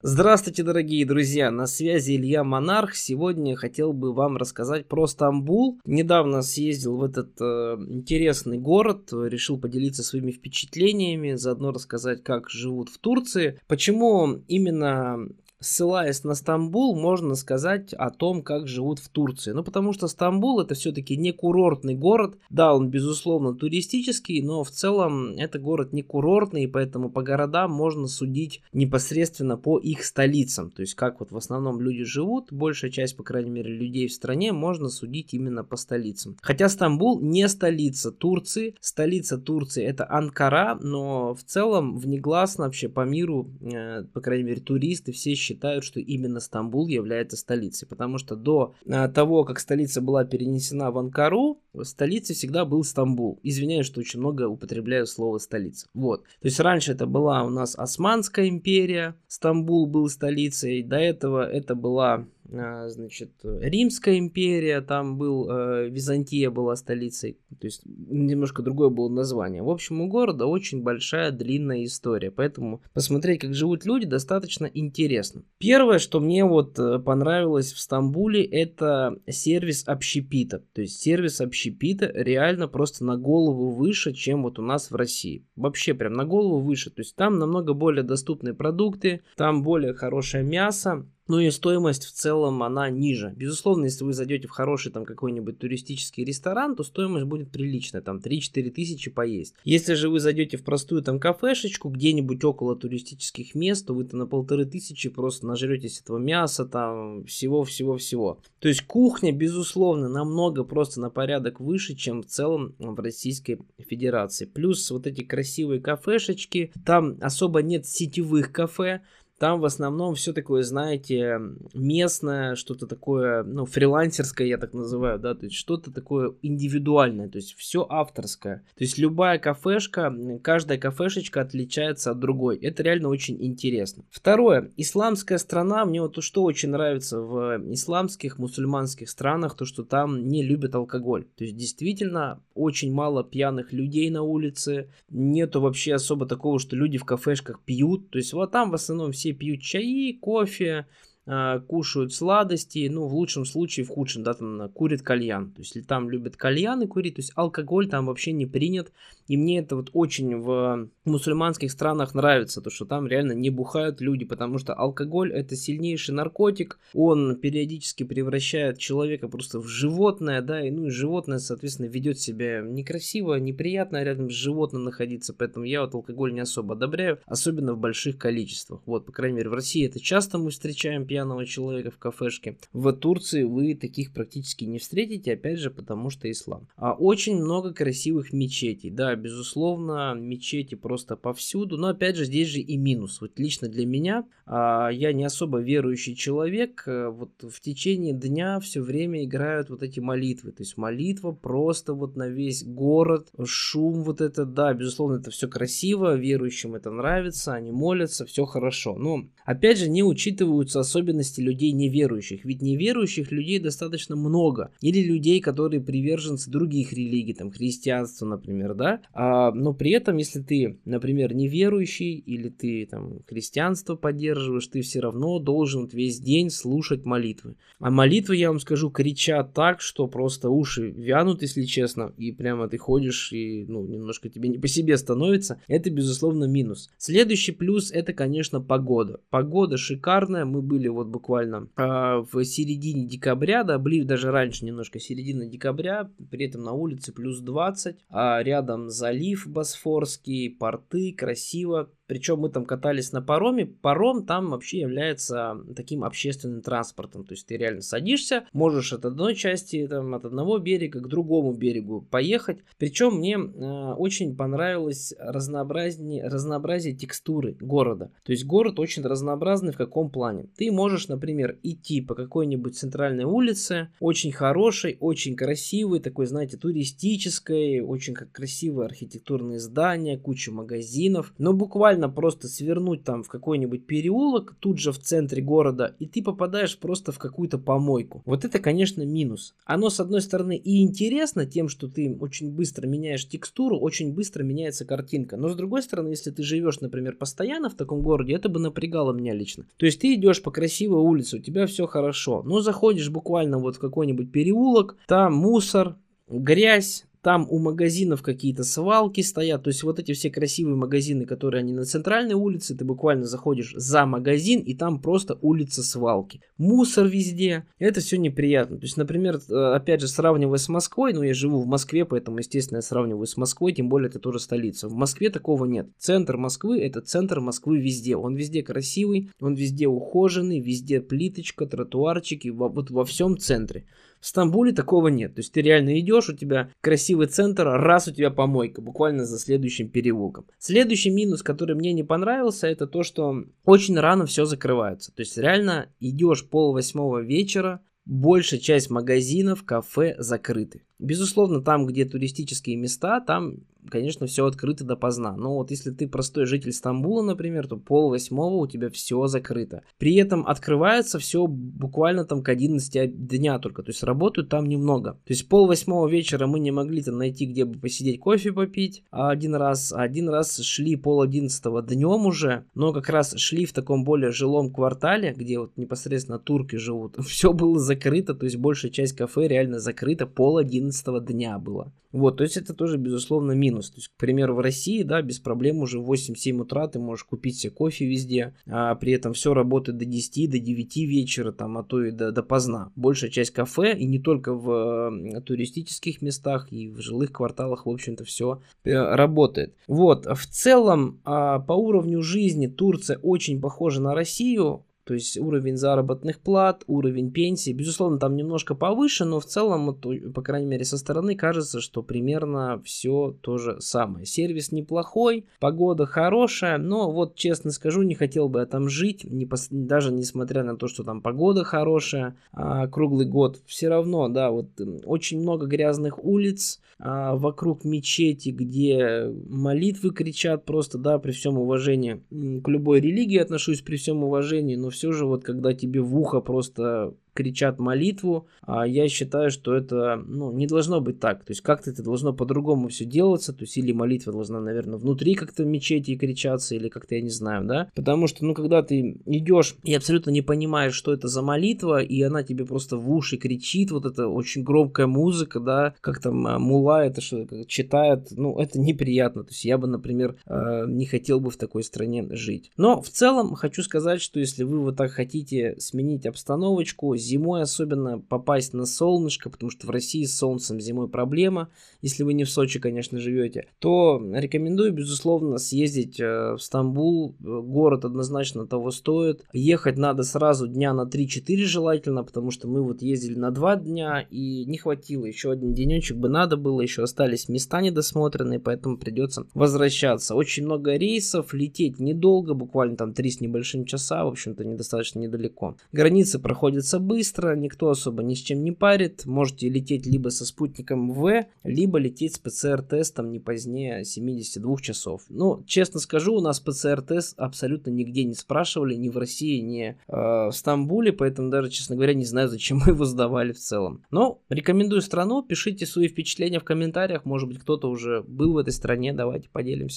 Здравствуйте, дорогие друзья, на связи Илья Монарх. Сегодня я хотел бы вам рассказать про Стамбул. Недавно съездил в этот интересный город, решил поделиться своими впечатлениями, заодно рассказать, как живут в Турции. Почему именно... Ссылаясь на Стамбул, можно сказать о том, как живут в Турции. Ну, потому что Стамбул — это все-таки не курортный город. Да, он, безусловно, туристический, но в целом это город не курортный, и поэтому по городам можно судить непосредственно по их столицам. То есть, как вот в основном люди живут, большая часть, по крайней мере, людей в стране, можно судить именно по столицам. Хотя Стамбул не столица Турции. Столица Турции — это Анкара, но в целом внегласно вообще по миру, по крайней мере, туристы все считают, что именно Стамбул является столицей, потому что до того, как столица была перенесена в Анкару, столицей всегда был Стамбул. Извиняюсь, что очень много употребляю слово столица. Вот. То есть раньше это была у нас Османская империя, Стамбул был столицей, до этого это была... значит, Римская империя, там был, Византия была столицей, то есть немножко другое было название. В общем, у города очень большая длинная история, поэтому посмотреть, как живут люди, достаточно интересно. Первое, что мне вот понравилось в Стамбуле, это сервис общепита. То есть сервис общепита реально просто на голову выше, чем вот у нас в России. Вообще прям на голову выше, то есть там намного более доступные продукты, там более хорошее мясо. Ну и стоимость в целом она ниже. Безусловно, если вы зайдете в хороший там какой-нибудь туристический ресторан, то стоимость будет приличная, там 3-4 тысячи поесть. Если же вы зайдете в простую там кафешечку где-нибудь около туристических мест, то вы-то на 1500 просто нажретесь этого мяса, там всего-всего-всего. То есть кухня, безусловно, намного просто на порядок выше, чем в целом в Российской Федерации. Плюс вот эти красивые кафешечки, там особо нет сетевых кафе. Там в основном все такое, знаете, местное, что-то такое, ну, фрилансерское, я так называю, да, то есть что-то такое индивидуальное, то есть все авторское. То есть любая кафешка, каждая кафешечка отличается от другой. Это реально очень интересно. Второе. Исламская страна. Мне вот то, что очень нравится в исламских, мусульманских странах, то, что там не любят алкоголь. То есть действительно очень мало пьяных людей на улице. Нету вообще особо такого, что люди в кафешках пьют. То есть вот там в основном все пьют чаи, кофе, кушают сладости, ну, в лучшем случае, в худшем, да, там, курят кальян. То есть там любят кальяны курить, то есть алкоголь там вообще не принят. И мне это вот очень в мусульманских странах нравится, то, что там реально не бухают люди, потому что алкоголь — это сильнейший наркотик, он периодически превращает человека просто в животное, да, и, ну, и животное, соответственно, ведет себя некрасиво, неприятно рядом с животным находиться, поэтому я вот алкоголь не особо одобряю, особенно в больших количествах. Вот, по крайней мере, в России это часто мы встречаем пьяного человека в кафешке. В Турции вы таких практически не встретите, опять же, потому что ислам. А очень много красивых мечетей, да, безусловно, мечети просто повсюду, но опять же, здесь же и минус. Вот лично для меня, я не особо верующий человек, вот в течение дня все время играют вот эти молитвы, то есть молитва просто вот на весь город, шум вот это, да, безусловно, это все красиво, верующим это нравится, они молятся, все хорошо, но опять же, не учитываются особенности людей неверующих, ведь неверующих людей достаточно много, или людей, которые приверженцы других религий, там, христианства, например, да, но при этом, если ты, например, неверующий, или ты, там, христианство поддерживаешь, ты все равно должен весь день слушать молитвы, а молитвы, я вам скажу, кричат так, что просто уши вянут, если честно, и прямо ты ходишь, и, ну, немножко тебе не по себе становится, это, безусловно, минус. Следующий плюс, это, конечно, погода. Погода шикарная, мы были вот буквально в середине декабря, да, были даже раньше немножко, середина декабря, при этом на улице плюс 20, а рядом залив Босфорский, порты, красиво. Причем мы там катались на пароме. Паром там вообще является таким общественным транспортом. То есть ты реально садишься, можешь от одной части, там, от одного берега к другому берегу поехать. Причем мне очень понравилось разнообразие текстуры города. То есть город очень разнообразный в каком плане. Ты можешь, например, идти по какой-нибудь центральной улице, очень хорошей, очень красивой, такой, знаете, туристической, очень красивые архитектурные здания, куча магазинов. Но буквально банально просто свернуть там в какой-нибудь переулок, тут же в центре города, и ты попадаешь просто в какую-то помойку. Вот это, конечно, минус. Оно, с одной стороны, и интересно тем, что ты очень быстро меняешь текстуру, очень быстро меняется картинка. Но, с другой стороны, если ты живешь, например, постоянно в таком городе, это бы напрягало меня лично. То есть ты идешь по красивой улице, у тебя все хорошо, но заходишь буквально вот в какой-нибудь переулок, там мусор, грязь, там у магазинов какие-то свалки стоят, то есть вот эти все красивые магазины, которые они на центральной улице, ты буквально заходишь за магазин, и там просто улица свалки. Мусор везде, это все неприятно. То есть, например, опять же, сравнивая с Москвой, ну я живу в Москве, поэтому, естественно, я сравниваю с Москвой, тем более это тоже столица. В Москве такого нет. Центр Москвы, это центр Москвы везде. Он везде красивый, он везде ухоженный, везде плиточка, тротуарчики, вот во всем центре. В Стамбуле такого нет. То есть ты реально идешь, у тебя красивый центр, раз у тебя помойка, буквально за следующим переулком. Следующий минус, который мне не понравился, это то, что очень рано все закрывается. То есть реально идешь 7:30 вечера, большая часть магазинов, кафе закрыты. Безусловно, там, где туристические места, там, конечно, все открыто допоздна. Но вот если ты простой житель Стамбула, например, то 7:30 у тебя все закрыто. При этом открывается все буквально там к 11 дня только. То есть работают там немного. То есть 7:30 вечера мы не могли там найти, где бы посидеть, кофе попить. Один раз шли 10:30 днем уже, но как раз шли в таком более жилом квартале, где вот непосредственно турки живут. Все было закрыто, то есть большая часть кафе реально закрыта 10:30 дня было. Вот, то есть это тоже, безусловно, минус. То есть, к примеру, в России, да, без проблем уже в 8-7 утра ты можешь купить себе кофе везде, а при этом все работает до 10, до 9 вечера, там, а то и до поздна. Большая часть кафе, и не только в туристических местах, и в жилых кварталах, в общем-то, все работает. Вот, в целом, по уровню жизни Турция очень похожа на Россию. То есть уровень заработных плат, уровень пенсии, безусловно, там немножко повыше, но в целом, вот, по крайней мере, со стороны кажется, что примерно все то же самое. Сервис неплохой, погода хорошая, но вот честно скажу, не хотел бы я там жить, даже несмотря на то, что там погода хорошая, круглый год, все равно, да, вот очень много грязных улиц, вокруг мечети, где молитвы кричат просто, да, при всем уважении. К любой религии отношусь при всем уважении, но все же вот когда тебе в ухо просто кричат молитву, я считаю, что это, ну, не должно быть так. То есть как-то это должно по-другому все делаться. То есть или молитва должна, наверное, внутри как-то в мечети кричаться, или как-то, я не знаю, да. Потому что, ну, когда ты идешь и абсолютно не понимаешь, что это за молитва, и она тебе просто в уши кричит, вот это очень громкая музыка, да, как там мулла это что читает, ну, это неприятно. То есть я бы, например, не хотел бы в такой стране жить. Но в целом хочу сказать, что если вы вот так хотите сменить обстановочку, зимой особенно попасть на солнышко, потому что в России с солнцем зимой проблема, если вы не в Сочи, конечно, живете, то рекомендую, безусловно, съездить в Стамбул. Город однозначно того стоит. Ехать надо сразу дня на 3-4 желательно, потому что мы вот ездили на 2 дня и не хватило, еще один денечек бы надо было, еще остались места недосмотренные, поэтому придется возвращаться. Очень много рейсов, лететь недолго, буквально там 3 с небольшим часа, в общем-то, недостаточно недалеко. Границы проходятся быстро. Никто особо ни с чем не парит. Можете лететь либо со спутником В, либо лететь с ПЦР-тестом не позднее 72 часов. Ну, честно скажу, у нас ПЦР-тест абсолютно нигде не спрашивали, ни в России, ни в Стамбуле, поэтому даже, честно говоря, не знаю, зачем мы его сдавали в целом. Но рекомендую страну, пишите свои впечатления в комментариях, может быть, кто-то уже был в этой стране, давайте поделимся.